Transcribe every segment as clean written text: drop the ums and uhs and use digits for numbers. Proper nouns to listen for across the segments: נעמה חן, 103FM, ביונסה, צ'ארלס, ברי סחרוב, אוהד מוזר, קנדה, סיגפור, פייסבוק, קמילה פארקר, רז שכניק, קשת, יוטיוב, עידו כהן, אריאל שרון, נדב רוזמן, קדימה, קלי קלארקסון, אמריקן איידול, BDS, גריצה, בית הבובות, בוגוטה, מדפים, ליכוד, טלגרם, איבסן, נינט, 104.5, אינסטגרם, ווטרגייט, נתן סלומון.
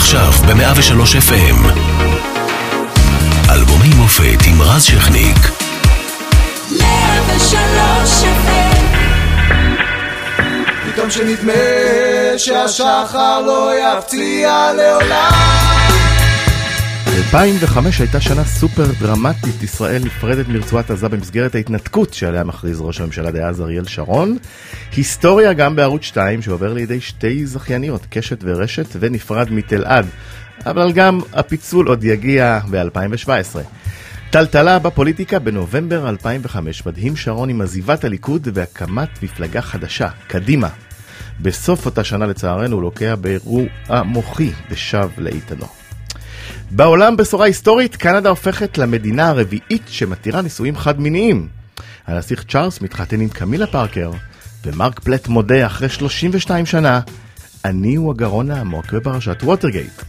עכשיו ב-103FM אלבומי מופת עם רז שכניק. 103FM. פתאום שנדמה שהשחר לא יפציע לעולם. 2005 הייתה שנה סופר דרמטית. ישראל נפרדת מרצועת עזה במסגרת ההתנתקות שעליה מכריז ראש הממשלה דאז אריאל שרון. היסטוריה גם בערוץ 2 שעובר לידי שתי זכייניות, קשת ורשת, ונפרד מתל עד, אבל גם הפיצול עוד יגיע ב-2017. טלטלה בפוליטיקה בנובמבר 2005 מדהים שרון עם עזיבת הליכוד והקמת מפלגה חדשה, קדימה. בסוף אותה שנה לצערנו הוא לוקח באירוע מוחי ושב לאיתנו. בעולם בשורה היסטורית, קנדה הופכת למדינה הרביעית שמתירה נישואים חד-מיניים. הנסיך צ'ארלס מתחתן עם קמילה פארקר, ומרק פלט מודה אחרי 32 שנה, אני הוא הגרון העמוק בפרשת ווטרגייט.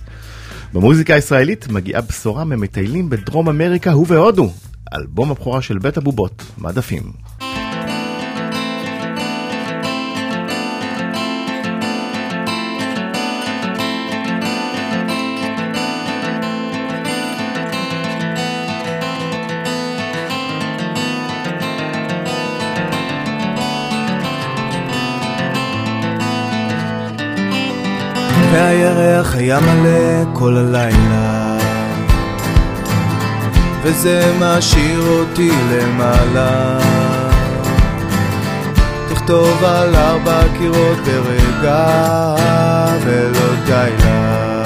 במוזיקה הישראלית מגיעה בשורה ממטיילים בדרום אמריקה ובהודו. אלבום הבכורה של בית הבובות, מדפים. והירח היה מלא כל הלילה, וזה משאיר אותי למעלה. תכתוב על 4 קירות ברגע ולא די לה.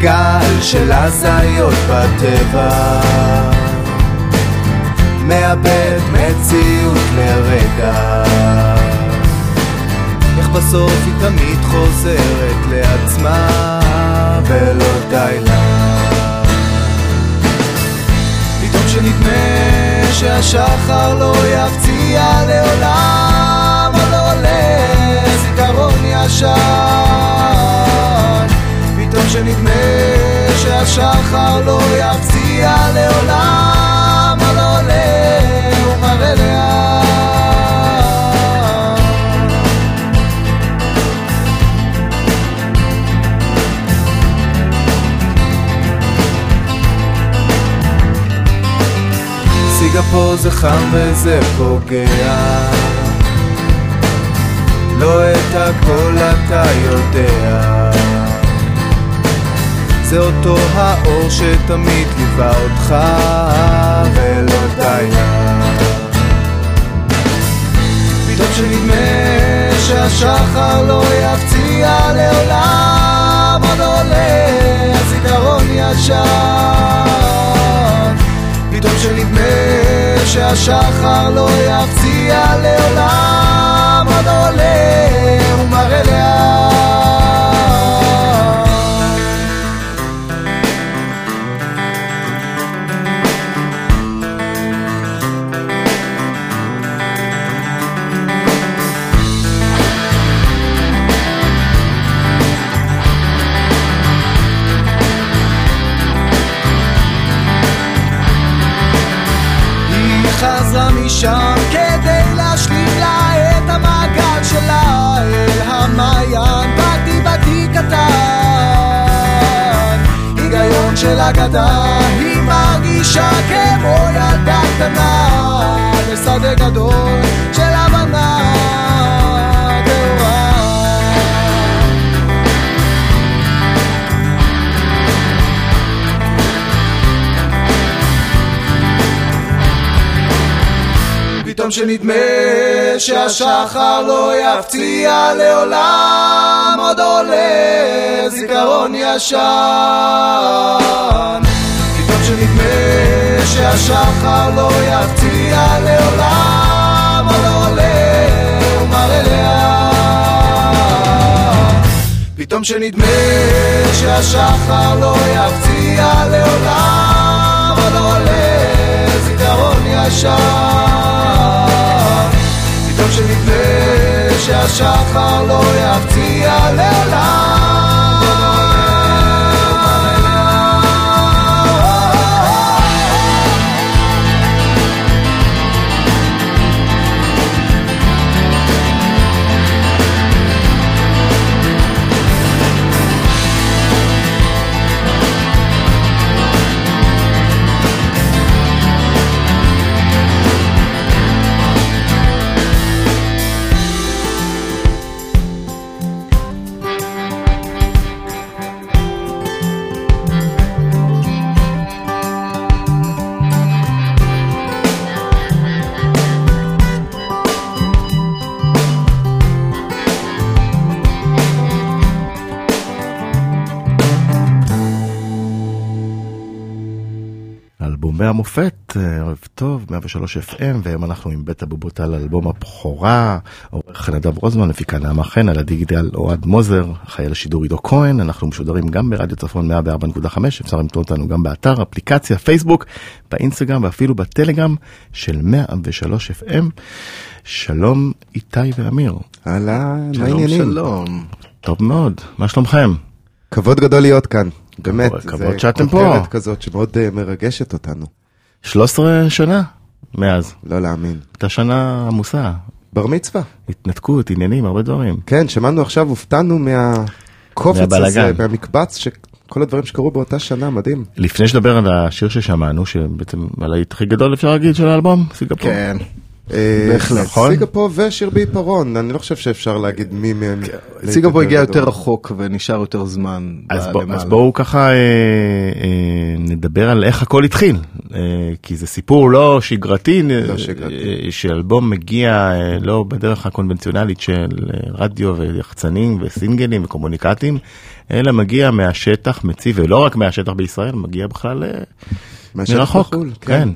גל של הזיות בטבע מאבד מציאות לרגע, בסוף היא תמיד חוזרת לעצמה ולא די לה. פתאום שנדמה שהשחר לא יפציע לעולם, עוד לא עולה זיכרון ישן. פתאום שנדמה שהשחר לא יפציע לעולם, עוד לא עולה הוא מראה לאן. פה זה חם וזה פוגע, לא את הכל אתה יודע. זה אותו האור שתמיד ליווה אותך ולא די לה. פתאום שנדמה שהשחר לא יפציע לעולם, עוד עולה הזיכרון ישן. פתאום שנדמה שהשחר לא יפציע לעולם, עוד עולה ומראה לאן. חזרה משם כדי להשלים לה את המעגל שלה אל המעיין. באתי קטן היגיון של אגדה, היא מרגישה כמו ילדה קטנה בשדה גדול של הבנה גאורה. פתאום שנדמה שהשחר לא יפציע לעולם, עוד עולה זיכרון ישן. פתאום שנדמה שהשחר לא יפציע לעולם, עוד עולה ומראה לאן. פתאום שנדמה שהשחר לא יפציע לעולם, עוד עולה זיכרון ישן. פתאום שנדמה שהשחר לא יפציע לעולם. שומע מופת, ערב טוב, 103FM, והם אנחנו עם בית הבובות על אלבום הבחורה, עורך נדב רוזמן, מפיקה נעמה חן, על הדיגיטל אוהד מוזר, חייל השידור עידו כהן, אנחנו משודרים גם ברדיו צפון 104.5, אפשר למצוא אותנו גם באתר, אפליקציה, פייסבוק, באינסטגרם ואפילו בטלגרם של 103FM. שלום איתי ואמיר. אהלן, מה העניינים? שלום. טוב מאוד, מה שלומכם? כבוד גדול להיות כאן. באמת, זה כותרת כזאת שמאוד מרגשת אותנו. 13 שנה מאז. לא להאמין. הייתה שנה עמוסה. בר מצווה. התנתקות, עניינים, הרבה דברים. כן, שמענו עכשיו, הופתענו מהקופץ הזה, מהמקבץ, כל הדברים שקרו באותה שנה, מדהים. לפני שנדבר על השיר ששמענו, שבעצם עלי הכי גדול אפשר להגיד של האלבום, סיגפור. כן. סיגפו ושיר בעיפרון, אני לא חושב שאפשר להגיד מי מהם. סיגפו הגיע יותר רחוק ונשאר יותר זמן. אז בואו ככה נדבר על איך הכל התחיל, כי זה סיפור לא שגרתי, שאלבום מגיע לא בדרך הקונבנציונלית של רדיו ויחצנים וסינגלים וקומוניקטים, אלא מגיע מהשטח, מציב, ולא רק מהשטח בישראל, מגיע בכלל מרחוק. כן.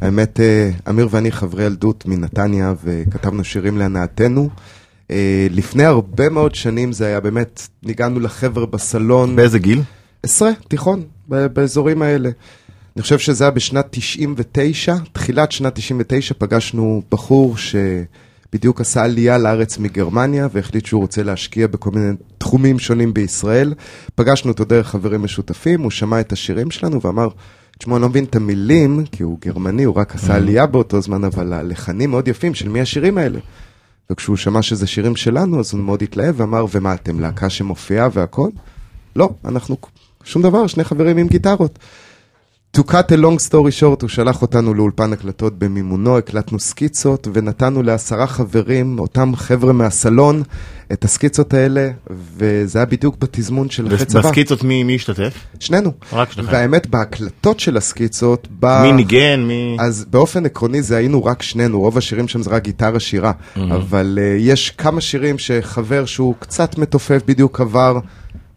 האמת, אמיר ואני חברי ילדות מנתניה, וכתבנו שירים להנאתנו. לפני הרבה מאוד שנים זה היה באמת, ניגענו לחבר בסלון. באיזה גיל? 10, תיכון, באזורים האלה. אני חושב שזה היה בשנת 99, תחילת שנת 99 פגשנו בחור שבדיוק עשה עלייה לארץ מגרמניה, והחליט שהוא רוצה להשקיע בכל מיני תחומים שונים בישראל. פגשנו אותו דרך חברים משותפים, הוא שמע את השירים שלנו ואמר, תשמעו, אני לא מבין את המילים, כי הוא גרמני, הוא רק עשה עלייה באותו זמן, אבל הלחנים מאוד יפים של מי השירים האלה. וכשהוא שמע שזה שירים שלנו, אז הוא מאוד התלהב ואמר, ומה אתם, להקה שמופיעה והכל? לא, אנחנו שום דבר, שני חברים עם גיטרות. To cut a long story short, הוא שלח אותנו לאולפן הקלטות במימונו, הקלטנו סקיצות ונתנו ל10 חברים, אותם חבר'ה מהסלון, את הסקיצות האלה, וזה היה בדיוק בתזמון של אחרי צבא. בסקיצות מי השתתף? שנינו. רק שניכם. והאמת, בהקלטות של הסקיצות, מי ניגן, מי... אז באופן עקרוני זה היינו רק שנינו, רוב השירים שם זה רק גיטרה שירה, אבל יש כמה שירים שחבר שהוא קצת מתופף בדיוק עבר,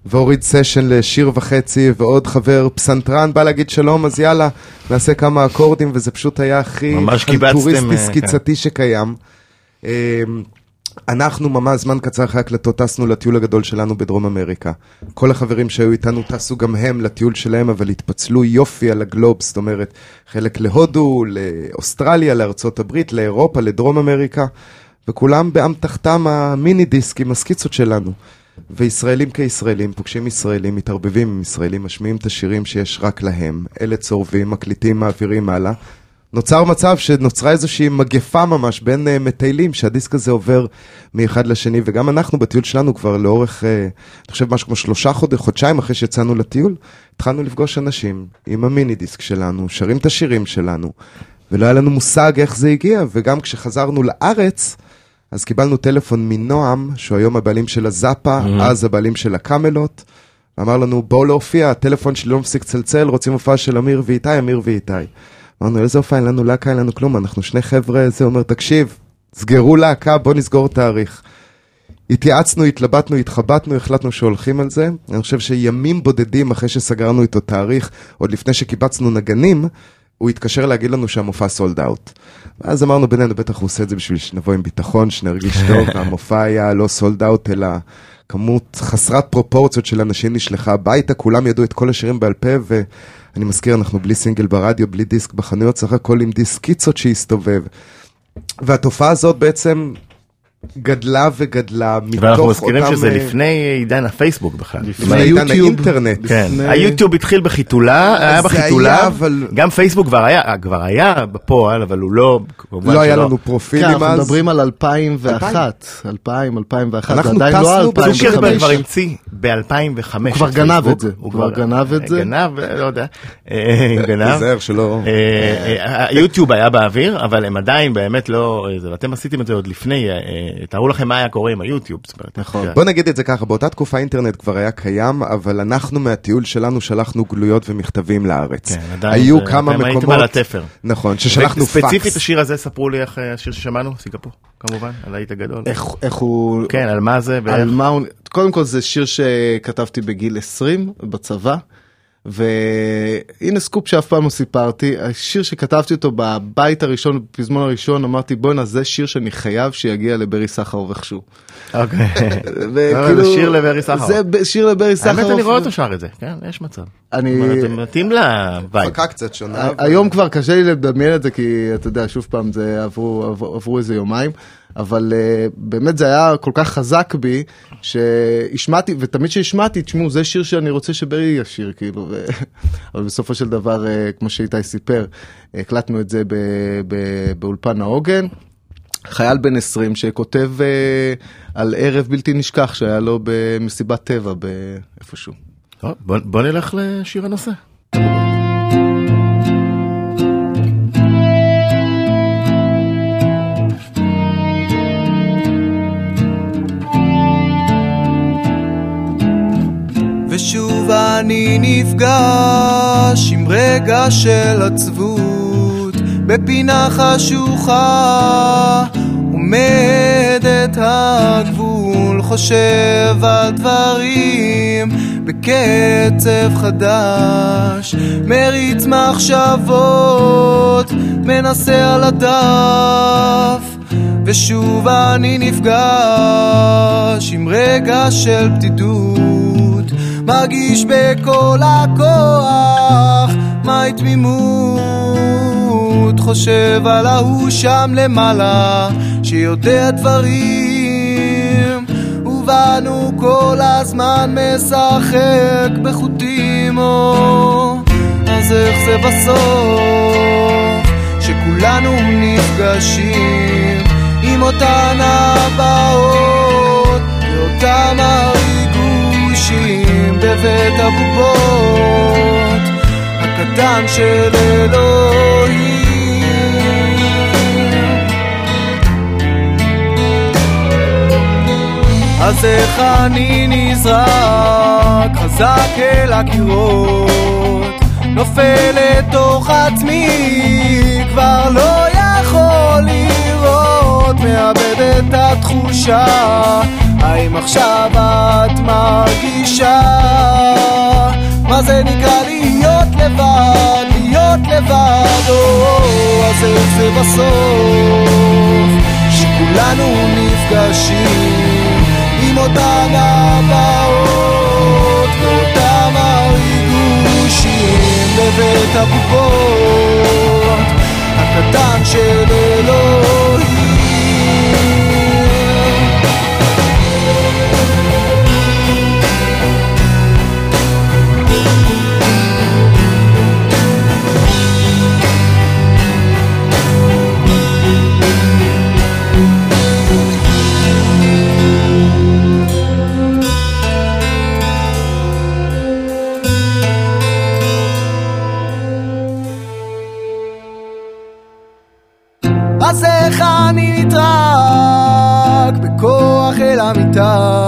והוריד סשן לשיר וחצי, ועוד חבר פסנטרן בא להגיד שלום, אז יאללה, נעשה כמה אקורדים, וזה פשוט היה הכי חלטוריסטי סקיצתי שקיים. אנחנו ממש זמן קצר אחרי הקלטות, טסנו לטיול הגדול שלנו בדרום אמריקה. כל החברים שהיו איתנו טסו גם הם לטיול שלהם, אבל התפצלו יופי על הגלובס, זאת אומרת, חלק להודו, לאוסטרליה, לארצות הברית, לאירופה, לדרום אמריקה, וכולם בעם תחתם המיני דיסק עם הסקיצות שלנו. וישראלים כישראלים, פוגשים ישראלים, מתערבבים עם ישראלים, משמיעים את השירים שיש רק להם, אלה צורבים, מקליטים, מעבירים הלאה. נוצר מצב שנוצרה איזושהי מגפה ממש בין מטיילים, שהדיסק הזה עובר מאחד לשני, וגם אנחנו בטיול שלנו כבר לאורך, אני חושב משהו כמו 3 חודשיים אחרי שיצאנו לטיול, התחלנו לפגוש אנשים עם המיני דיסק שלנו, שרים את השירים שלנו, ולא היה לנו מושג איך זה הגיע, וגם כשחזרנו לארץ, אז קיבלנו טלפון מנועם, שהוא היום הבעלים של הזאפה, אז הבעלים של הקמלות, ואמר לנו, בואו להופיע, הטלפון שלי לא מפסיק צלצל, רוצים הופעה של אמיר ואיתי, אמיר ואיתי. אמרנו, איזה הופעה, אין לנו להקה, אין לנו כלום, אנחנו שני חבר'ה, זה אומר, תקשיב, סגרו להקה, בואו נסגור תאריך. התייעצנו, התלבטנו, התחבטנו, החלטנו שהולכים על זה. אני חושב שימים בודדים אחרי שסגרנו איתו תאריך, עוד לפני שקיבצנו נגנים, הוא התקשר להגיד לנו שהמופע סולד אאוט. ואז אמרנו בינינו, בטח הוא עושה את זה בשביל שנבוא עם ביטחון, שנרגיש טוב, והמופע היה לא סולד אאוט, אלא כמות חסרת פרופורציות של אנשים נשלחה הביתה, כולם ידעו את כל השירים בעל פה, ואני מזכיר, אנחנו בלי סינגל ברדיו, בלי דיסק בחנויות, סך הכל עם דיסקיצות שהסתובב. והתופעה הזאת בעצם... גדלה וגדלה מתוך אותם... ואנחנו מזכירים שזה לפני עידן הפייסבוק בכלל. לפני עידן האינטרנט. היוטיוב התחיל בחיתולה, היה בחיתולה, גם פייסבוק כבר היה בפועל, אבל הוא לא... לא היה לנו פרופילים אז. אנחנו מדברים על 2001. 2001. אנחנו טסנו בזוקרברג כבר המציא ב-2005. הוא כבר גנב את זה. גנב, לא יודע. תיזהר שלא... היוטיוב היה באוויר, אבל הם עדיין באמת לא... ואתם עשיתם את זה עוד לפני... תארו לכם מה היה קורה עם היוטיוב. נכון. בוא נגיד את זה ככה, באותה תקופה האינטרנט כבר היה קיים, אבל אנחנו מהטיול שלנו שלחנו גלויות ומכתבים לארץ. היו כמה מקומות... הייתם על התפר. נכון, ששלחנו פקס. ספציפית השיר הזה, ספרו לי איך השיר ששמענו, סיגפו, כמובן, על היית הגדול. איך הוא... כן, על מה זה? קודם כל זה שיר שכתבתי בגיל 20 בצבא, והנה סקופ שאף פעם לא סיפרתי, השיר שכתבתי אותו בבית הראשון, בפזמון הראשון, אמרתי בוא'נה, זה שיר שאני חייב שיגיע לברי סחרוב איכשהו. אוקיי. זה שיר לברי סחרוב. זה שיר לברי סחרוב. האמת אני רואה אותו שר את זה, כן, יש מצב. אתם מתאים לבית. הפקה קצת שונה. היום כבר קשה לי לדמיין את זה, כי אתה יודע, שוב פעם זה עברו איזה יומיים, אבל באמת זה היה כל כך חזק בי, שהשמעתי, ותמיד שהשמעתי, תשמעו, זה שיר שאני רוצה שברי ישיר, כאילו, אבל בסופו של דבר, כמו שאיתי סיפר, הקלטנו את זה באולפן העוגן, חייל בן 20 שכותב על ערב בלתי נשכח, שהיה לו במסיבת טבע באיפשהו. טוב, בוא נלך לשיר הנושא. ושוב אני נפגש עם רגע של עצבות, בפינה חשוכה עומדת הגבול, חושב על דברים בקצב חדש, מריץ מחשבות, מנסה על הדף, ושוב אני נפגש עם רגע של בדידות, מרגיש בכל הכוח מהי תמימות, חושב על ההוא שם למעלה שיודע דברים, ובנו כל הזמן משחק בחוטים, אז איך זה בסוף שכולנו נפגשים עם אותן הבאות ואותן הריגושים בבית הבובות הקטן של אלוהים. אז איך אני נזרק חזק אל הקירות, נופל לתוך עצמי, כבר לא יכול לראות, מאבד את התחושה, האם עכשיו את מרגישה מה זה נקרא להיות לבד, להיות לבד? אז איך זה בסוף שכולנו נפגשים עם אותן הבאות ואותם הריגושים בבית הבובות הקטן של אלוהים. אז איך אני נתרק בכוח אל המיטה,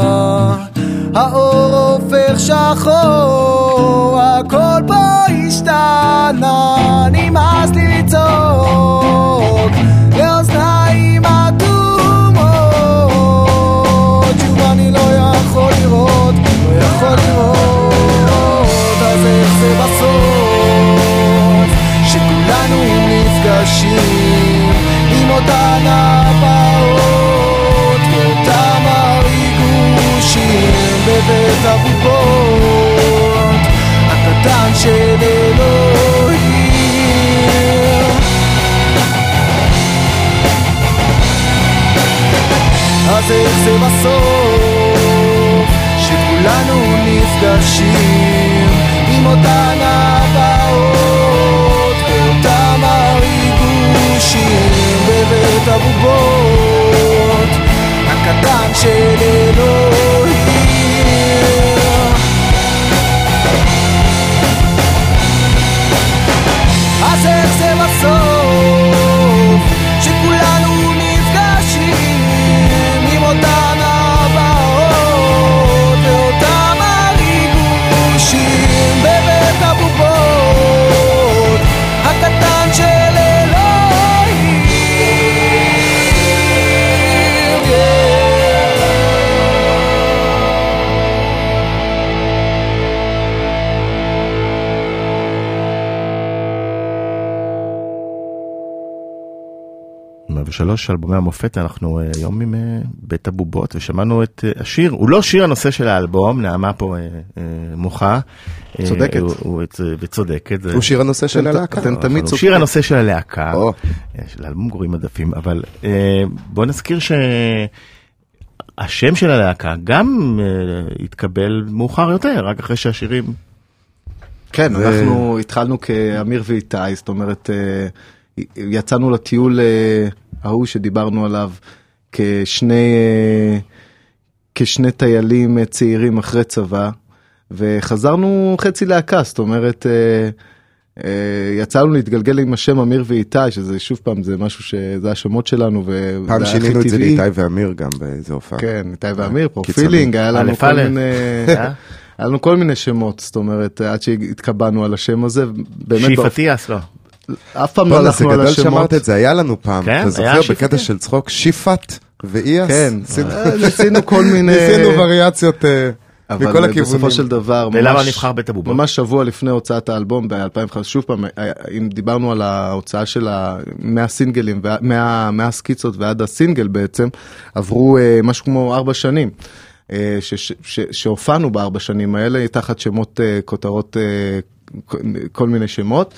האור הופך שחור, הכל פה השתנה, נמאס לי לצעוק לאוזניים אדומות, שוב אני לא יכול לראות, לא יכול לראות. אז איך זה בסוף שכולנו נפגשים עם אותן הבאות ואותם הריגושים בבית הבובות הקטן של אלוהים. אז איך זה בסוף שכולנו נפגשים עם אותן הבאות ואותם הריגושים בבית הבובות הקטן של אלוהים. אז איך זה בסוף שכולנו נפגשים עם אותנו שלוש אלבומי המופת, אנחנו היום עם בית הבובות, ושמענו את השיר, הוא לא שיר הנושא של האלבום, נעמה פה מוחה. צודקת. וצודקת. הוא שיר הנושא של הלהקה. הוא שיר הנושא של הלהקה, של אלבום גורים מדפים, אבל בוא נזכיר שהשם של הלהקה גם התקבל מאוחר יותר, רק אחרי שהשירים... כן, אנחנו התחלנו כאמיר ואיתי, זאת אומרת... יצאנו לטיול ההוא שדיברנו עליו כשני טיילים צעירים אחרי צבא, וחזרנו חצי להקה, זאת אומרת, יצאנו להתגלגל עם השם אמיר ואיתי, שזה שוב פעם, זה משהו שזה השמות שלנו, פעם שינינו את זה לאיתי ואמיר גם באיזה הופעה. כן, איתי ואמיר, פרופיילינג, היה לנו כל מיני... היה לנו כל מיני שמות, זאת אומרת, עד שהתקבענו על השם הזה. שאיפתי אסלו. אף פעם לא הלכנו על השמות. זה גדול שאמרת את זה, היה לנו פעם, אתה זוכר בקטע של צחוק, שיפת ואייס. כן, ניסינו כל מיני... ניסינו וריאציות מכל הכיוונים. אבל בסופו של דבר, ממש שבוע לפני הוצאת האלבום, ב-2005, שוב פעם, אם דיברנו על ההוצאה של 100 סינגלים, 100 סקיצות ועד הסינגל בעצם, עברו משהו כמו 4 שנים. שהופענו בארבע שנים האלה, תחת שמות, כותרות, כל מיני שמות,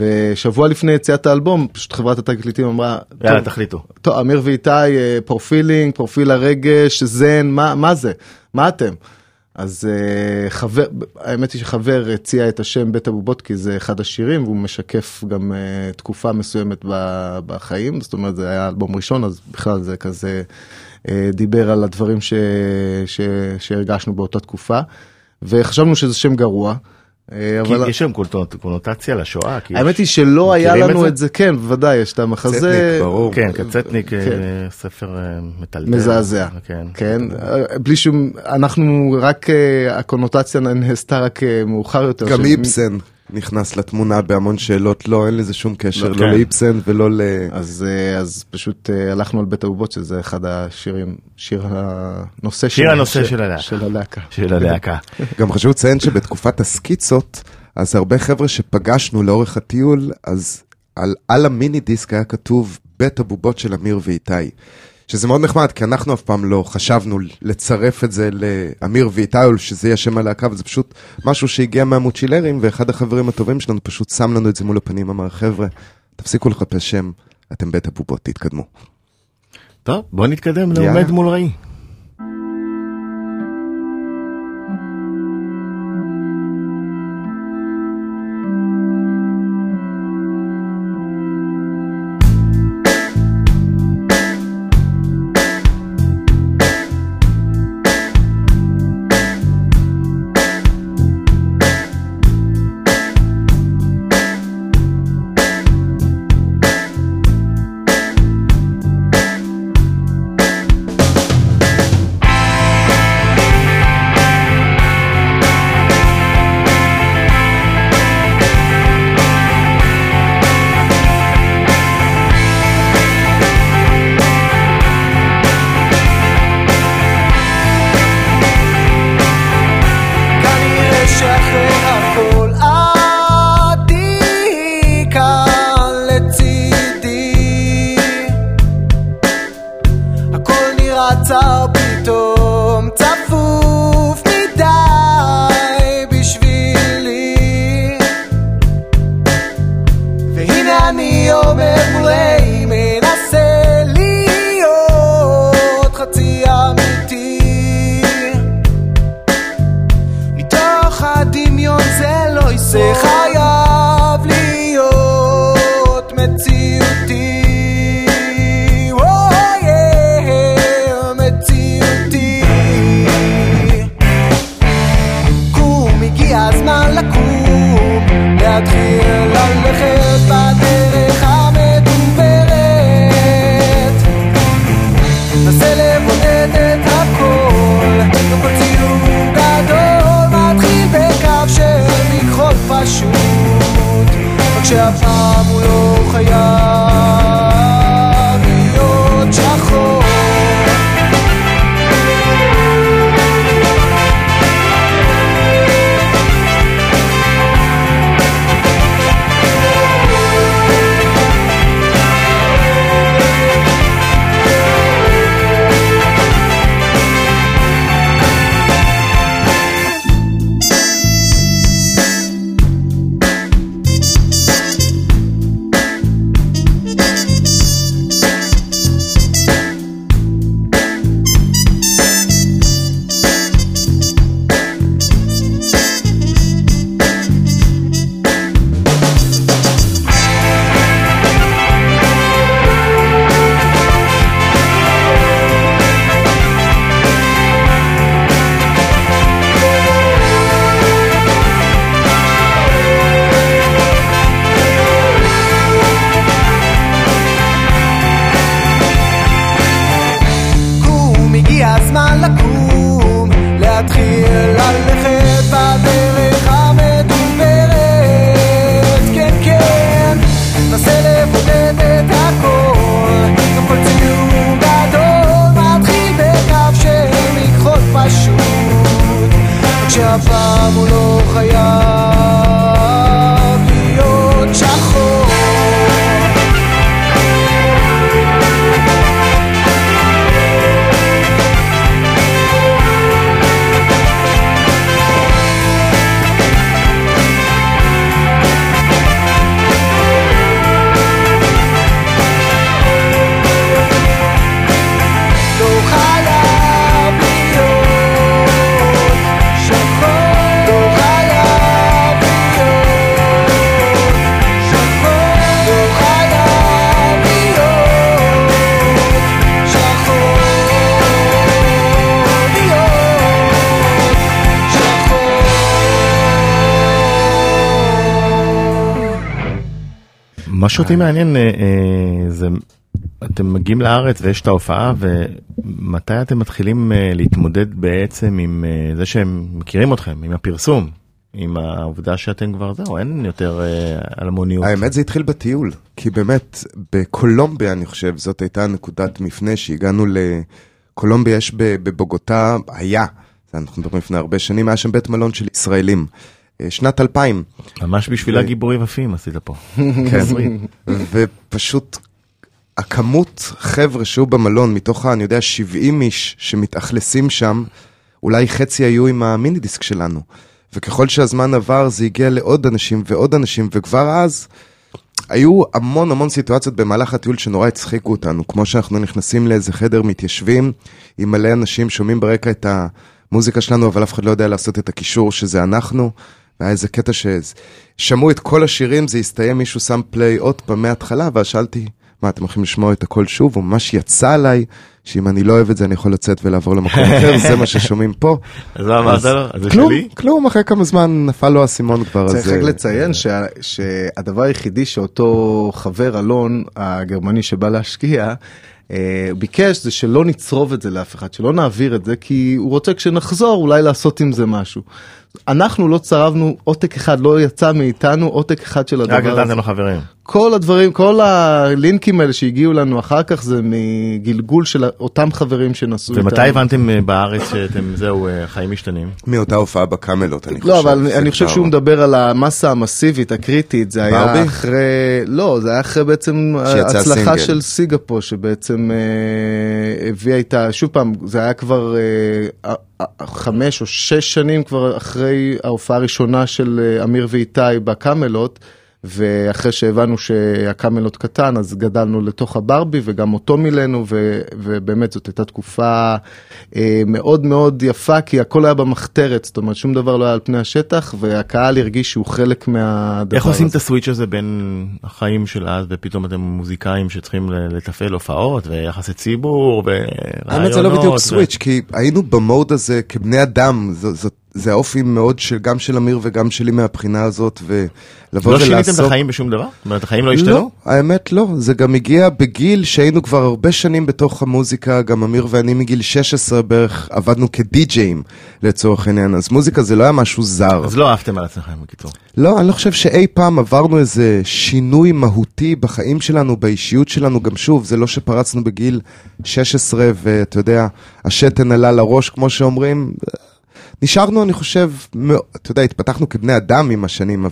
ושבוע לפני יציאת האלבום, פשוט חברת התקליטים אמרה, יאללה, תחליטו. טוב, אמיר ואיתי, פרופילינג, פרופיל הרגש, זן, מה זה? מה אתם? אז חבר, האמת היא שחבר הציע את השם בית הבובות, כי זה אחד השירים, והוא משקף גם תקופה מסוימת בחיים, זאת אומרת, זה היה אלבום ראשון, אז בכלל זה כזה... דיבר על הדברים שהרגשנו באותה תקופה, וחשבנו שזה שם גרוע. אבל... יש שם קונוטציה לשואה. האמת היא שלא היה לנו את זה, כן, בוודאי, יש את המחזה. צטניק, ברור. כן, צטניק, ספר מטלטל. מזעזע. כן. בלי שום, אנחנו רק, הקונוטציה נעשתה רק מאוחר יותר. גם איבסן. נכנס לתמונה בהמון שאלות, לא, אין לזה שום קשר, לא לאיפסן ולא ל... אז פשוט הלכנו על בית הבובות, שזה אחד השירים, שיר הנושא של הלהקה. של הלהקה. גם חשוב לציין שבתקופת הסקיצות, אז הרבה חבר'ה שפגשנו לאורך הטיול, אז על המיני דיסק היה כתוב בית הבובות של אמיר ואיתי. שזה מאוד נחמד, כי אנחנו אף פעם לא חשבנו לצרף את זה לאמיר ואיתאול, שזה יהיה שם על הקו, זה פשוט משהו שהגיע מהמוצ'ילרים, ואחד החברים הטובים שלנו פשוט שם לנו את זה מול הפנים, אמר, חבר'ה, תפסיקו לחפש שם, אתם בית הבובות, תתקדמו. טוב, בוא נתקדם, נעומד מול ראי. שהפעם הוא לא חייב להיות שחור. משהו אותי מעניין, אתם מגיעים לארץ ויש את ההופעה, ומתי אתם מתחילים להתמודד בעצם עם זה שהם מכירים אתכם, עם הפרסום, עם העובדה שאתם כבר זהו, אין יותר אלמוניות? האמת זה התחיל בטיול, כי באמת בקולומביה אני חושב, זאת הייתה נקודת מפנה שהגענו לקולומביה, יש בבוגוטה, אנחנו מדברים לפני הרבה שנים, היה שם בית מלון של ישראלים, שנת 2000. ממש בשבילה גיבורים עפים עשית פה. כן. ופשוט הכמות חבר'ה שהוא במלון, מתוך אני יודע 70 איש שמתאכלסים שם, אולי חצי היו עם המיני דיסק שלנו. וככל שהזמן עבר זה הגיע לעוד אנשים ועוד אנשים, וכבר אז היו המון המון סיטואציות במהלך הטיול שנורא הצחיקו אותנו, כמו שאנחנו נכנסים לאיזה חדר מתיישבים, עם מלא אנשים שומעים ברקע את המוזיקה שלנו, אבל אף אחד לא יודע לעשות את הקישור שזה אנחנו, היה איזה קטע ששמעו את כל השירים, זה הסתיים, מישהו שם פליי עוד פעם מההתחלה, ואז שאלתי, מה, אתם הולכים לשמוע את הכל שוב? הוא ממש יצא עליי, שאם אני לא אוהב את זה, אני יכול לצאת ולעבור למקום אחר, זה מה ששומעים פה. אז מה אמרת לו? אז זה שלי? כלום, אחרי כמה זמן נפל לו הסימון כבר. צריך רק לציין שהדבר היחידי שאותו חבר אלון, הגרמני שבא להשקיע, ביקש זה שלא נצרוב את זה לאף אחד, שלא נעביר את זה, כי הוא רוצה כשנחזור אולי לעשות עם זה משהו. אנחנו לא צרבנו, עותק אחד לא יצא מאיתנו, עותק אחד של הדבר הזה. רק נתנו חברים. כל הדברים, כל הלינקים האלה שהגיעו לנו אחר כך, זה מגלגול של אותם חברים שנסעו איתנו. ומתי הבנתם בארץ שאתם, זהו, חיים משתנים? מאותה הופעה בקאמלות, אני חושב. לא, אבל אני חושב שהוא מדבר על המסה המסיבית, הקריטית, זה היה אחרי, לא, זה היה אחרי בעצם הצלחה של סיגפור, שבעצם הביאה איתה, שוב פעם, זה היה כבר 5 או 6 שנים כבר אחרי ההופעה הראשונה של אמיר ואיתי בקאמלות, ואחרי שהבנו שהקאמלות קטן, אז גדלנו לתוך הברבי, וגם אותו מילנו, ובאמת זאת הייתה תקופה מאוד מאוד יפה, כי הכל היה במחתרת, זאת אומרת, שום דבר לא היה על פני השטח, והקהל הרגיש שהוא חלק מהדבר. איך עושים את הסוויץ' הזה בין החיים של אז, ופתאום אתם מוזיקאים שצריכים לתפעל הופעות, ויחסי ציבור, ורעיונות. האמת זה לא בדיוק סוויץ', כי היינו במוד הזה כבני אדם, זאת, זה האופי מאוד גם של אמיר וגם שלי מהבחינה הזאת, ולבוא ולעשות. לא שיניתם את החיים בשום דבר? זאת אומרת, החיים לא השתנו? לא, האמת לא. זה גם הגיע בגיל שהיינו כבר הרבה שנים בתוך המוזיקה, גם אמיר ואני מגיל 16 בערך עבדנו כדיג'יים לצורך העניין, אז מוזיקה זה לא היה משהו זר. אז לא אהבתם על עצמכם בקיצור. לא, אני לא חושב שאי פעם עברנו איזה שינוי מהותי בחיים שלנו, באישיות שלנו, גם שוב, זה לא שפרצנו בגיל 16 ואתה יודע, השתן עלה לראש כמו שאומרים, נשארנו, אני חושב, אתה יודע, התפתחנו כבני אדם עם השנים,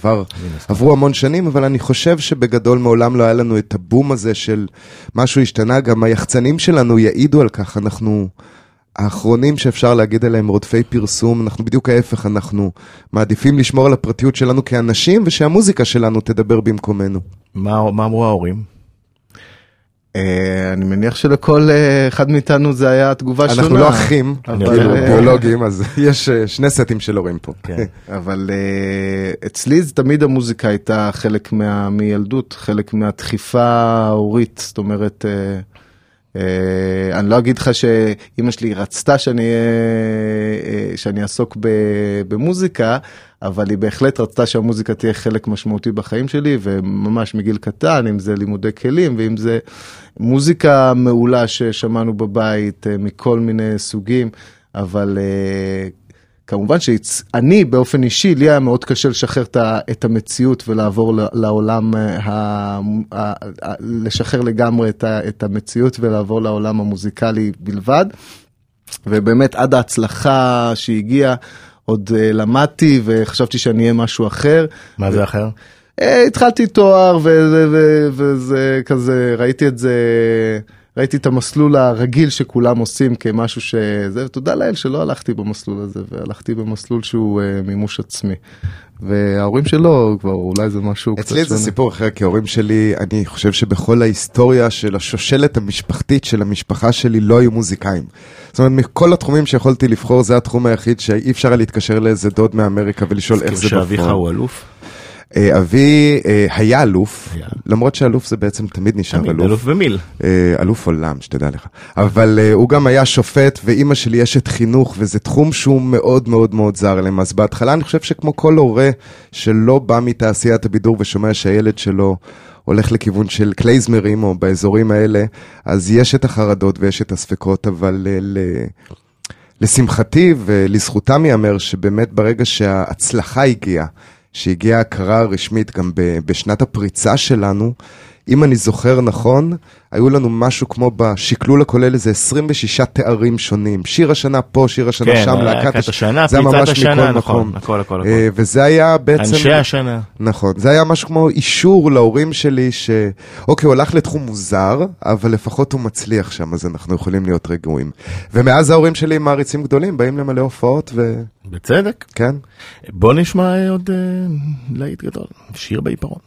עברו המון שנים, אבל אני חושב שבגדול מעולם לא היה לנו את הבום הזה של משהו השתנה, גם היחצנים שלנו יעידו על כך, אנחנו האחרונים שאפשר להגיד עליהם רודפי פרסום, אנחנו בדיוק ההפך, אנחנו מעדיפים לשמור על הפרטיות שלנו כאנשים, ושהמוזיקה שלנו תדבר במקומנו. מה אמרו ההורים? אני מניח שלכל אחד מאיתנו זה היה תגובה שונה. אנחנו לא אחים, אבל ביולוגים, אז יש שני סטים של הורים פה. אבל אצלי זה תמיד המוזיקה הייתה חלק מילדות, חלק מהדחיפה ההורית, זאת אומרת, אני לא אגיד לך שאמא שלי רצתה שאני אעסוק במוזיקה, אבל היא בהחלט רצתה שהמוזיקה תהיה חלק משמעותי בחיים שלי, וממש מגיל קטן, אם זה לימודי כלים, ואם זה מוזיקה מעולה ששמענו בבית, מכל מיני סוגים, אבל כמובן שאני באופן אישי, לי היה מאוד קשה לשחרר את המציאות, ולעבור לעולם, לשחרר לגמרי את המציאות, ולעבור לעולם המוזיקלי בלבד, ובאמת עד ההצלחה שהגיעה, עוד למדתי וחשבתי שאני אהיה משהו אחר. מה זה אחר? התחלתי תואר וזה כזה, ראיתי את זה, ראיתי את המסלול הרגיל שכולם עושים כמשהו שזה, ותודה לאל שלא הלכתי במסלול הזה, והלכתי במסלול שהוא מימוש עצמי. וההורים שלו כבר, אולי זה משהו קצת שונה. אצלי זה סיפור אחר, כי ההורים שלי, אני חושב שבכל ההיסטוריה של השושלת המשפחתית של המשפחה שלי לא היו מוזיקאים. זאת אומרת, מכל התחומים שיכולתי לבחור, זה התחום היחיד שאי אפשר להתקשר לאיזה דוד מאמריקה ולשאול איך זה בפרום. שאביך הוא אלוף? אבי היה אלוף, למרות שאלוף זה בעצם תמיד נשאר אלוף. תמיד אלוף במיל. אלוף עולם, שתדע לך. אבל הוא גם היה שופט, ואימא שלי יש את חינוך, וזה תחום שהוא מאוד מאוד מאוד זר להם. אז בהתחלה אני חושב שכמו כל הורה שלא בא מתעשיית הבידור ושומע שהילד שלו הולך לכיוון של קלייזמרים או באזורים האלה, אז יש את החרדות ויש את הספקות, אבל לשמחתי ולזכותם יאמר שבאמת ברגע שההצלחה הגיעה, שהגיעה הכרה רשמית גם בשנת הפריצה שלנו, אם אני זוכר נכון, היו לנו משהו כמו בשקלול הכולל איזה 26 תארים שונים. שיר השנה פה, שיר השנה כן, שם, להקת השנה, זה פריצת השנה, נכון. הכל. וזה היה בעצם... אנשי השנה. נכון, זה היה משהו כמו אישור להורים שלי ש... אוקיי, הוא הלך לתחום מוזר, אבל לפחות הוא מצליח שם, אז אנחנו יכולים להיות רגועים. ומאז ההורים שלי עם מעריצים גדולים, באים למלא הופעות ו... בצדק. כן. בוא נשמע עוד להיט גדול, שיר בעיפרון.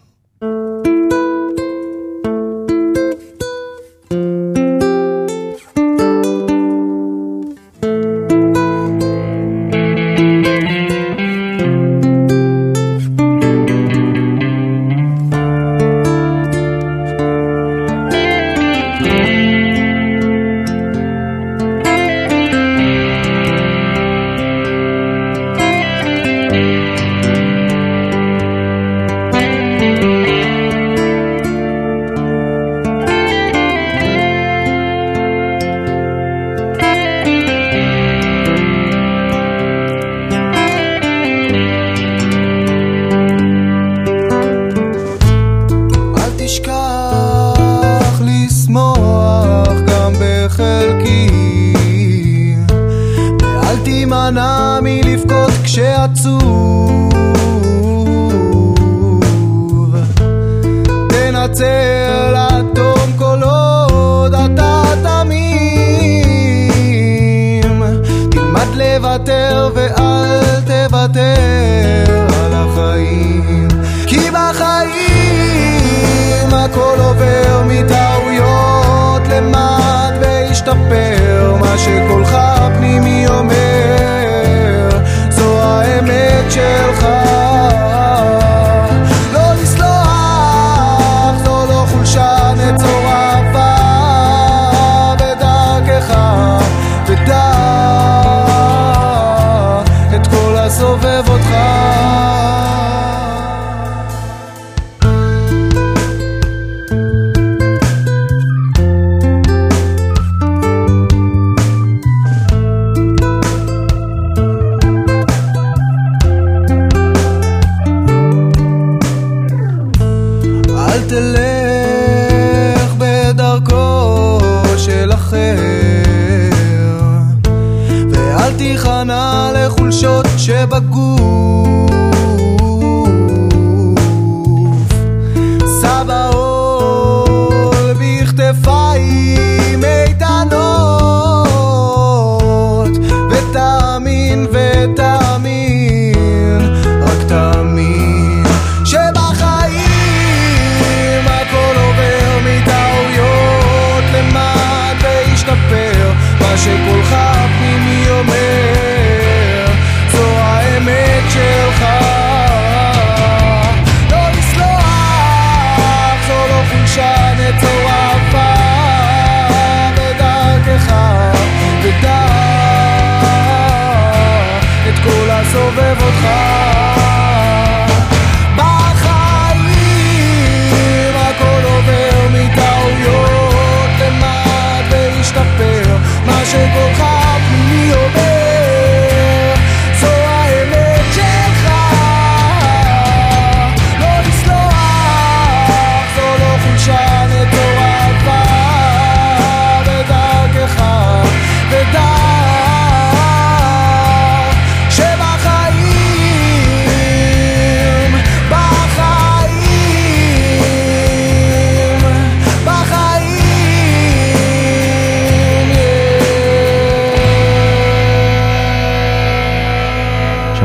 שבחר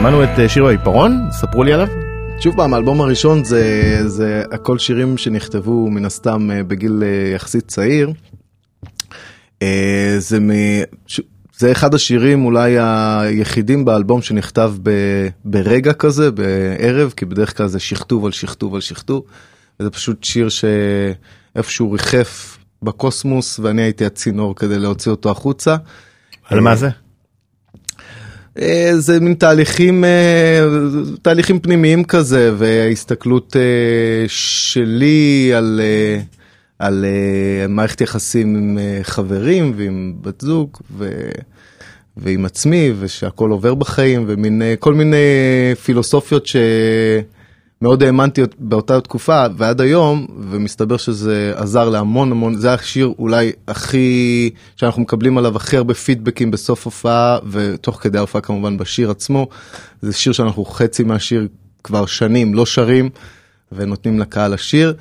שמענו את שיר והעיפרון, ספרו לי עליו. שוב פעם, האלבום הראשון זה הכל שירים שנכתבו מן הסתם בגיל יחסית צעיר. זה אחד השירים אולי היחידים באלבום שנכתב ברגע כזה, בערב, כי בדרך כלל זה שכתוב על שכתוב על שכתוב. וזה פשוט שיר שאיפשהו ריחף בקוסמוס, ואני הייתי הצינור כדי להוציא אותו החוצה. על מה זה? זה מין תהליכים פנימיים כזה, וההסתכלות שלי על מערכת יחסים עם חברים ועם בת זוג ועם עצמי, ושהכל עובר בחיים, וכל מיני פילוסופיות שמאוד האמנתי באותה תקופה ועד היום, ומסתבר שזה עזר להמון המון. זה השיר אולי הכי, שאנחנו מקבלים עליו הכי הרבה פידבקים בסוף הופעה, ותוך כדי ההופעה כמובן בשיר עצמו. זה שיר שאנחנו חצי מהשיר כבר שנים לא שרים, ונותנים לקהל השיר.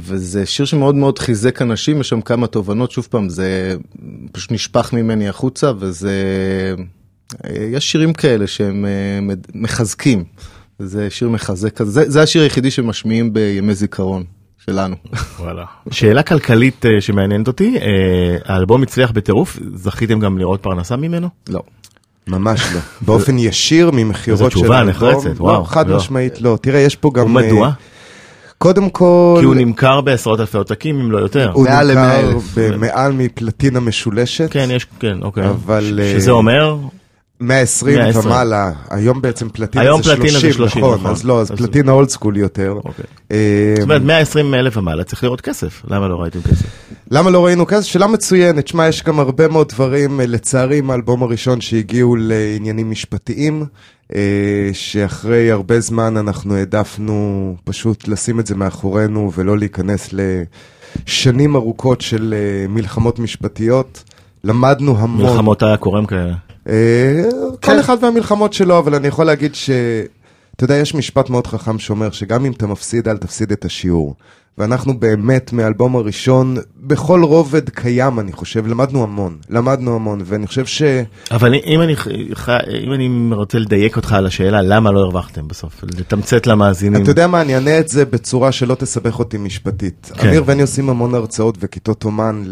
וזה שיר שמאוד מאוד חיזק אנשים, יש שם כמה תובנות, שוב פעם, זה פשוט נשפך ממני החוצה, וזה, יש שירים כאלה שהם מחזקים, זה שיר מחזק, זה השיר היחידי שמשמיעים בימי זיכרון שלנו. וואלה. שאלה כלכלית שמעניינת אותי, האלבום הצליח בטירוף, זכיתם גם לראות פרנסה ממנו? לא. ממש לא. באופן ישיר ממחירות של האלבום. זו תשובה נחרצת, וואו. חד משמעית לא. תראה, יש פה גם... ומדוע? קודם כל... כי הוא נמכר בעשרות אלפי עותקים, אם לא יותר. הוא נמכר במעל מפלטינה משולשת. כן, יש, כן, אוקיי. אבל... שזה אומר? 120 ומעלה. היום בעצם פלטינה זה 30, נכון. אז לא, אז פלטינה אולד סקול יותר. זאת אומרת, 120 אלף ומעלה, צריך לראות כסף. למה לא ראיתם כסף? למה לא ראינו כסף? שאלה מצוינת. שמה, יש גם הרבה מאוד דברים, לצערי, מהאלבום הראשון שהגיעו לעניינים משפטיים. שאחרי הרבה זמן אנחנו העדפנו פשוט לשים את זה מאחורינו ולא להיכנס לשנים ארוכות של מלחמות משפטיות. למדנו המון. מלחמות היה קוראים כאלה. כל אחד והמלחמות שלו, אבל אני יכול להגיד ש... אתה יודע, יש משפט מאוד חכם שאומר שגם אם אתה מפסיד, אל תפסיד את השיעור. ואנחנו באמת מהאלבום הראשון, בכל רובד קיים, אני חושב, למדנו המון, ואני חושב ש... אבל אם אני רוצה לדייק אותך על השאלה, למה לא הרווחתם בסוף? לתמצת למאזינים. אתה יודע מה, אני אענה את זה בצורה שלא תסבך אותי משפטית. כן. אמיר ואני עושים המון הרצאות וכיתות אומן,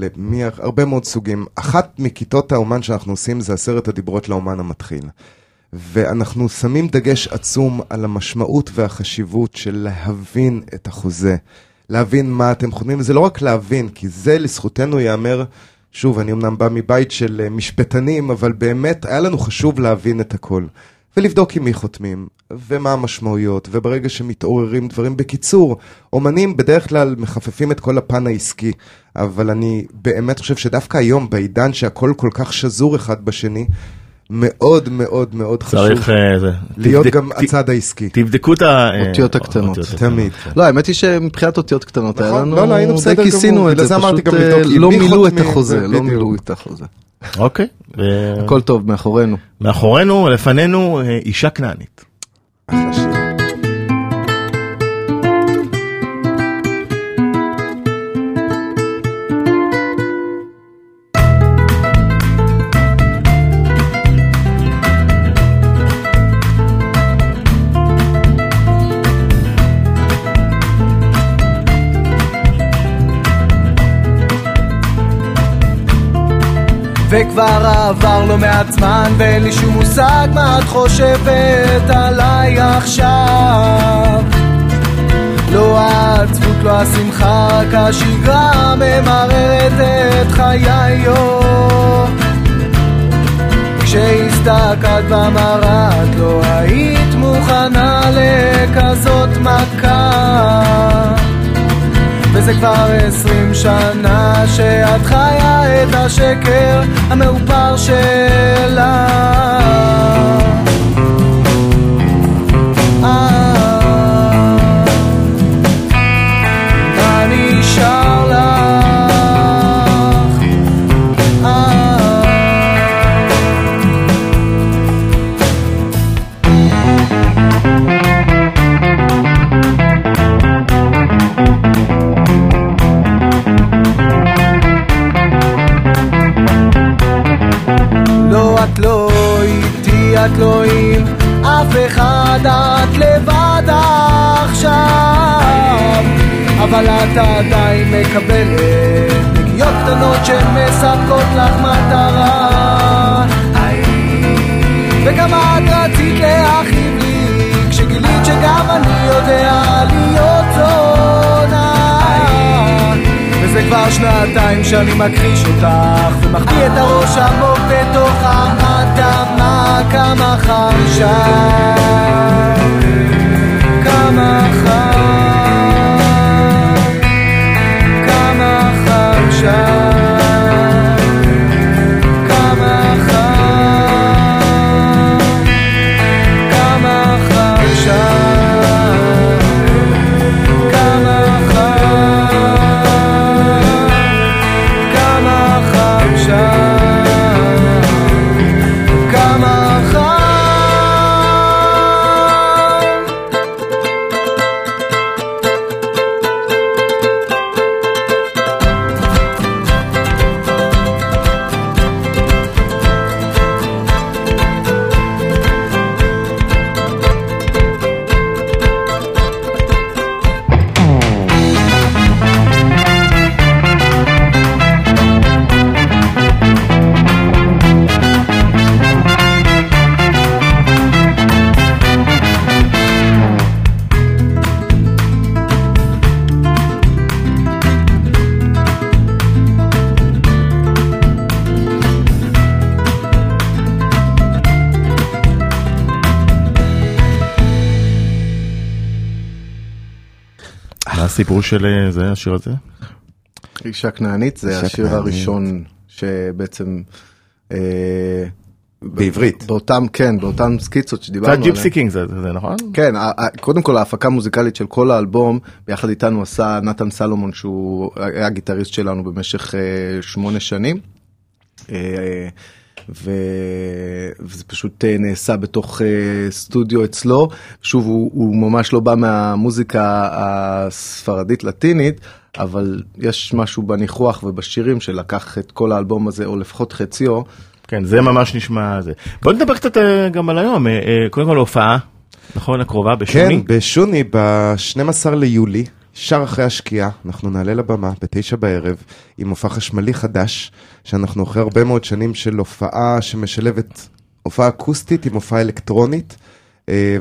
הרבה מאוד סוגים. אחת מכיתות האומן שאנחנו עושים, זה 10 הדיברות לאומן המתחיל. ואנחנו שמים דגש עצום על המשמעות והחשיבות של להבין את החוזה, להבין מה אתם חותמים. זה לא רק להבין, כי זה לזכותנו יאמר, שוב, אני אמנם בא מבית של משפטנים, אבל באמת היה לנו חשוב להבין את הכל, ולבדוק עם מי חותמים, ומה המשמעויות, וברגע שמתעוררים דברים. בקיצור, אומנים בדרך כלל מחפפים את כל הפן העסקי, אבל אני באמת חושב שדווקא היום, בעידן שהכל כל כך שזור אחד בשני, מאוד מאוד מאוד חשוב להיות גם הצד העסקי. תבדקו את האותיות הקטנות. תמיד. לא, האמת היא שמבחינת אותיות קטנות היה לנו... לא, היינו בסדר גמור. זה אמרתי גם לבדוק. לא מילאו את החוזה. אוקיי. הכל טוב, מאחורינו. מאחורינו, לפנינו, אישה כנענית. אחלה שיר. וכבר עבר לא מעט זמן, ואין לי שום מושג מה את חושבת עליי עכשיו. לא העצבות, לא השמחה, רק השגרה ממררת את חיי יום. כשהסתכלת במראה, את לא היית מוכנה לכזאת מכה. וזה כבר 20 שנה שאת חיה את השקר המאופר שלה. מה נשאר לך? לא, את לא את לא עם אף אחד, את לבד עכשיו, אבל את עדיין מקבלת נגיעות קטנות שמספקות לך מטרה. וכמה את רצית להכיב לי כשגילית שגם אני יודע להיות זונה, וזה כבר שנתיים שאני מכחיש אותך ומחביא את הראש עמוק בתוך האדמה. כמה חרשת, כמה חרשת, כמה חרשת, סיפור של זה, השיר הזה? אישה כנענית, זה השיר הראשון שבעצם בעברית. באותם סקיצות שדיברנו עליהם. זה ג'יפסי קינג, זה נכון? כן, קודם כל ההפקה המוזיקלית של כל האלבום, ביחד איתנו עשה נתן סלומון, שהוא היה גיטריסט שלנו במשך 8 שנים. וזה פשוט נעשה בתוך סטודיו אצלו. שוב, הוא ממש לא בא מהמוזיקה הספרדית לטינית, אבל יש משהו בניחוח ובשירים שלקח את כל האלבום הזה, או לפחות חציו. כן, זה ממש נשמע זה. בוא נדבר קצת גם על היום. קודם כל הופעה, נכון, הקרובה, בשוני. כן, בשוני, ב-12 ליולי, שר אחרי השקיעה, אנחנו נעלה לבמה ב21:00 עם הופעה חשמלי חדש, שאנחנו אחרי הרבה מאוד שנים של הופעה שמשלבת הופעה אקוסטית עם הופעה אלקטרונית,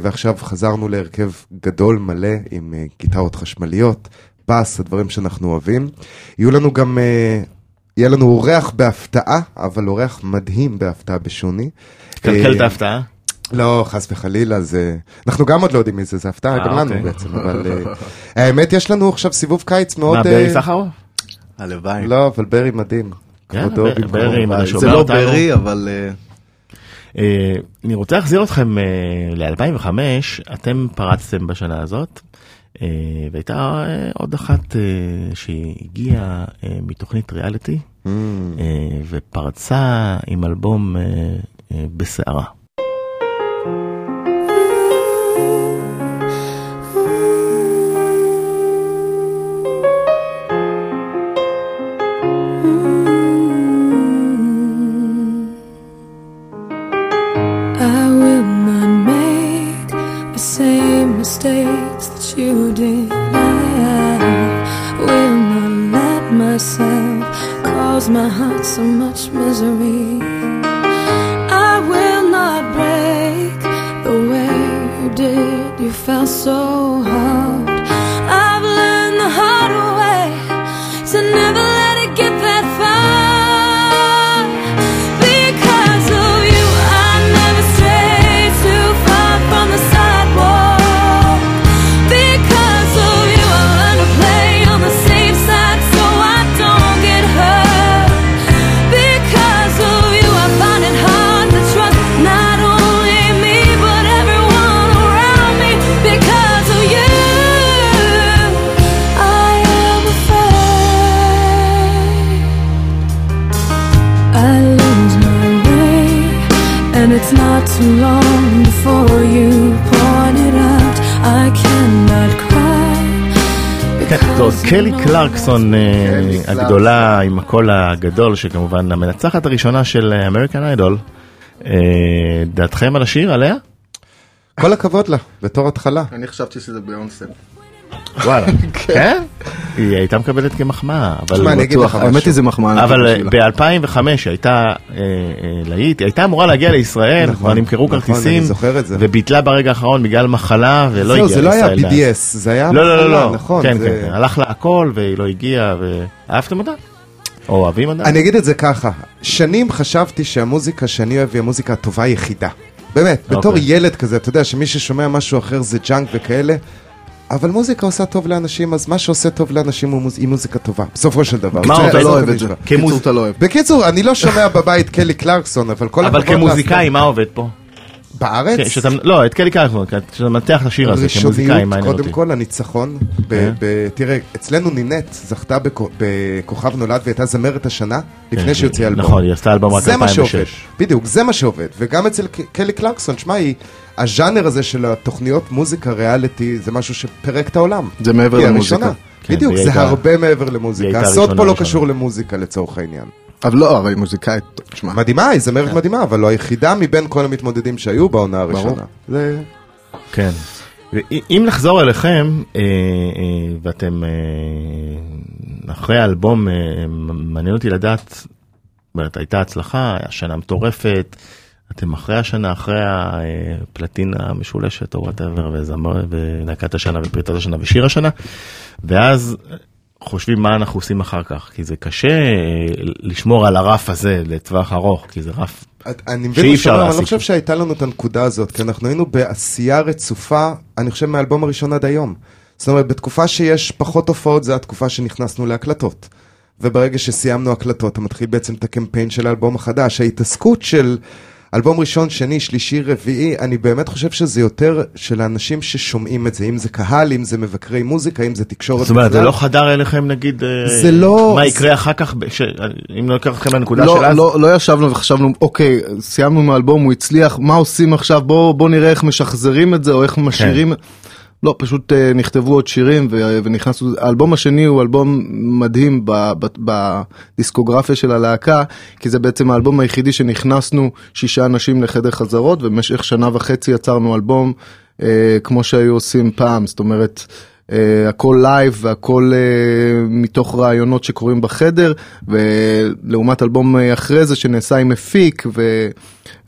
ועכשיו חזרנו להרכב גדול מלא עם גיטרות חשמליות, בס, הדברים שאנחנו אוהבים. יהיו לנו גם, יהיה לנו אורח בהפתעה, אבל אורח מדהים בהפתעה בשוני. תקלקל את ההפתעה? לא, חס וחלילה, זה... אנחנו גם עוד לא יודעים מזה, זה הפתעה גם לנו בעצם, אבל... האמת, יש לנו עכשיו סיבוב קיץ מאוד... מה, ברי סחרוב? הלוואי. לא, אבל ברי מדהים. זה לא ברי, אבל... אני רוצה להחזיר אתכם ל-2005, אתם פרצתם בשנה הזאת, והייתה עוד אחת שהגיעה מתוכנית ריאליטי, ופרצה עם אלבום בסערה. Mistakes that you did, I will not let myself cause my heart so much misery. I will not break the way you did, you fell so hard. I've learned the hard way to never let it get that far. Because of you, I never strayed too far from the sidewalk. It's not too long before you point it out. I cannot cry. זאת קלי קלארקסון הגדולה עם הקול הגדול, שכמובן המנצחת הראשונה של אמריקן איידול, דעתכם על השיר, עליה? כל הכבוד לה, בתור התחלה. אני חשבתי שזה ביונסה. וואלה, כן? היא הייתה מקבלת כמחמאה, אבל ב-2005 הייתה להיט, היא הייתה אמורה להגיע לישראל, כבר נמכרו כרטיסים, וביטלה ברגע האחרון בגלל מחלה, ולא הגיעה לישראל. זה לא היה BDS, זה היה מחלה, נכון. כן, כן, הלך לה הכל, והיא לא הגיעה, אהבתם אותה? אוהבים אותה? אני אגיד את זה ככה, שנים חשבתי שהמוזיקה שאני אוהב היא המוזיקה הטובה היחידה. באמת, בתור ילד כזה, אתה יודע שמי ששומע משהו אחר זה ג'אנק וכאלה, אבל מוזיקה עושה טוב לאנשים, אז מה שעושה טוב לאנשים היא מוזיקה טובה. בסופו של דבר. מה אתה לא אוהב את זה? בקיצור, אתה לא אוהב. בקיצור, אני לא שומע בבית קלי קלארקסון, אבל כל הכבוד... אבל כמוזיקאי, מה עובד פה? בארץ? לא, את קלי קלארקסון, כשאתה מנתח לשיר הזה, כמוזיקאי, מה אני אותי? קודם כל, הניצחון, תראה, אצלנו נינט זכתה בכוכב נולד, והייתה זמרת השנה, לפני שיוציא אלבום. נכון, היא עשתה אלבום רק 2006. בדיוק, זה מה שעובד. וגם אצל קלי קלארקסון, שמה היא... הז'אנר הזה של התוכניות מוזיקה ריאליטי זה משהו שפרק את העולם. זה מעבר למוזיקה. בדיוק, זה הרבה מעבר למוזיקה. הסוד פה לא קשור למוזיקה לצורך העניין. אבל לא, אבל היא מוזיקאית. מדהימה, היא זמרת מדהימה, אבל לא היחידה מבין כל המתמודדים שהיו בעונה הראשונה. כן. אם נחזור אליכם, ואתם אחרי האלבום, מעניין אותי לדעת, הייתה הצלחה, השנה מטורפת, אתם אחרי השנה, אחרי הפלטינה המשולשת, או whatever, ולהקת השנה, ופריטת השנה, ושיר השנה, ואז חושבים מה אנחנו עושים אחר כך, כי זה קשה לשמור על הרף הזה לטווח ארוך, כי זה רף שאי אפשר להסיק. אני חושב שהייתה לנו את הנקודה הזאת, כי אנחנו היינו בעשייה רצופה, אני חושב מהאלבום הראשון עד היום. זאת אומרת, בתקופה שיש פחות הופעות, זה התקופה שנכנסנו להקלטות. וברגע שסיימנו הקלטות, אתה מתחיל בעצם את הקמפיין של האלבום החדש, ההתעסקות של אלבום ראשון, שני, שלישי, רביעי, אני באמת חושב שזה יותר של האנשים ששומעים את זה, אם זה קהל, אם זה מבקרי מוזיקה, אם זה תקשורת. זאת אומרת, זה לא חדר אליכם, נגיד, מה יקרה אחר כך, אם לא יקרה לכם לנקודה שלה? לא ישבנו וחשבנו, אוקיי, סיימנו מהאלבום, הוא הצליח, מה עושים עכשיו? בואו נראה איך משחזרים את זה, או איך משאירים... לא, פשוט נכתבו עוד שירים ונכנסו, האלבום השני הוא אלבום מדהים בדיסקוגרפיה של הלהקה, כי זה בעצם האלבום היחידי שנכנסנו 6 אנשים לחדר חזרות, ובמשך שנה וחצי יצרנו אלבום כמו שהיו עושים פעם, זאת אומרת, הכל לייב והכל מתוך רעיונות שקורים בחדר, ולעומת אלבום אחרי זה שנעשה עם מפיק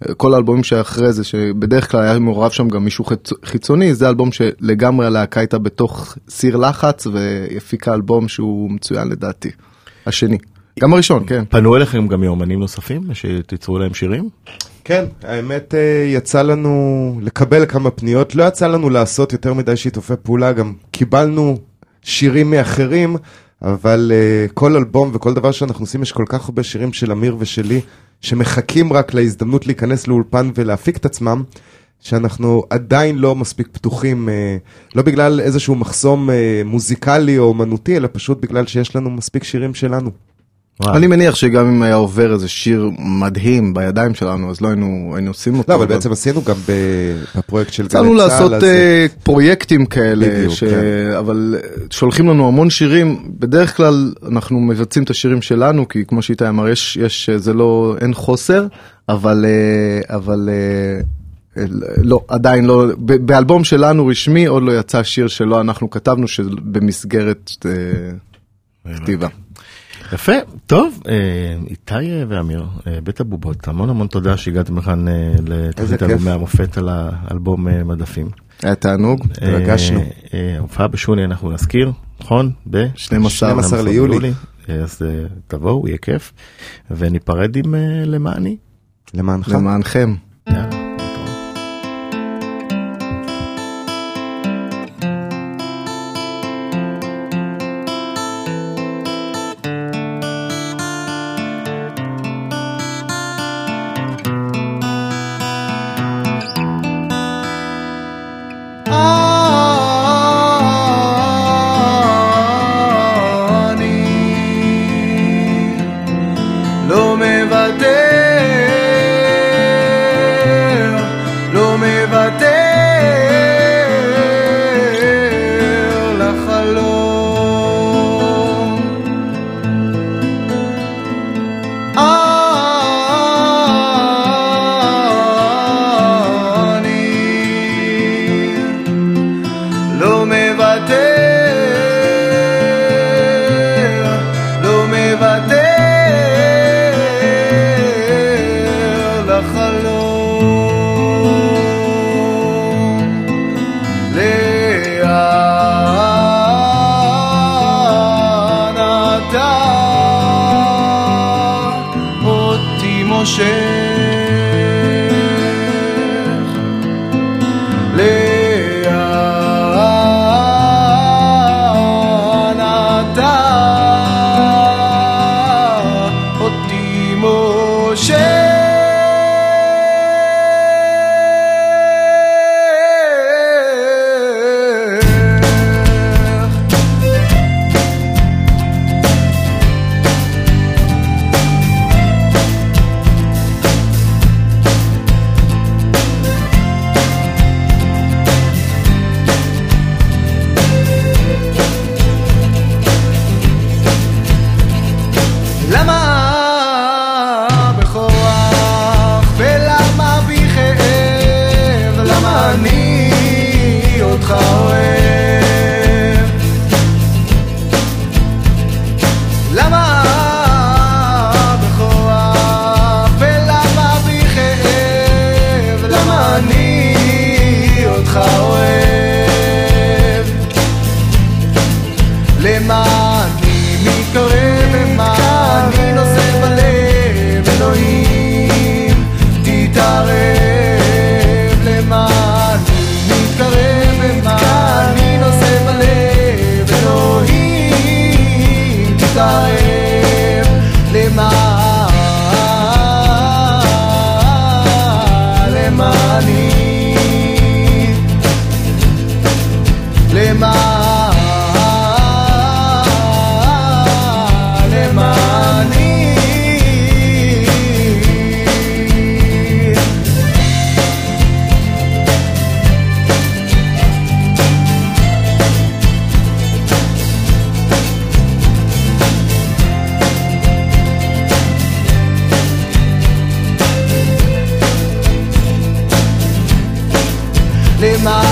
וכל האלבומים שאחרי זה שבדרך כלל היה מעורב שם גם מישהו חיצוני, זה אלבום שלגמרי הלהקה הייתה בתוך סיר לחץ והפיקה אלבום שהוא מצוין לדעתי, השני. גם הראשון, כן. פנו אליכם גם מאומנים נוספים שתיצרו להם שירים? כן, האמת יצא לנו לקבל כמה פניות, לא יצא לנו לעשות יותר מדי שיתופי פעולה, גם קיבלנו שירים מאחרים, אבל כל אלבום וכל דבר שאנחנו עושים, יש כל כך הרבה שירים של אמיר ושלי, שמחכים רק להזדמנות להיכנס לאולפן ולהפיק את עצמם, שאנחנו עדיין לא מספיק פתוחים, לא בגלל איזשהו מחסום מוזיקלי או אמנותי, אלא פשוט בגלל שיש לנו מספיק שירים שלנו. אני מניח שגם אם היה עובר איזה שיר מדהים בידיים שלנו, אז לא היינו עושים אותו. לא, אבל בעצם עשינו גם בפרויקט של גריצה. יצאנו לעשות פרויקטים כאלה, אבל שולחים לנו המון שירים, בדרך כלל אנחנו מבצעים את השירים שלנו, כי כמו שאיתי אמר, זה לא, אין חוסר, אבל לא, עדיין לא, באלבום שלנו רשמי עוד לא יצא שיר שלא אנחנו כתבנו, שבמסגרת כתיבה. יפה, טוב, איתי ואמיר, בית הבובות, המון המון תודה שהגעתם לכאן לתחילת אלבומי המופת על האלבום מדפים. היה תענוג, תרגשנו. המופעה בשוני אנחנו נזכיר, נכון? ב-12 ליולי. אז תבואו, יהיה כיף, וניפרד עם למעני. למענכם. יאללה. my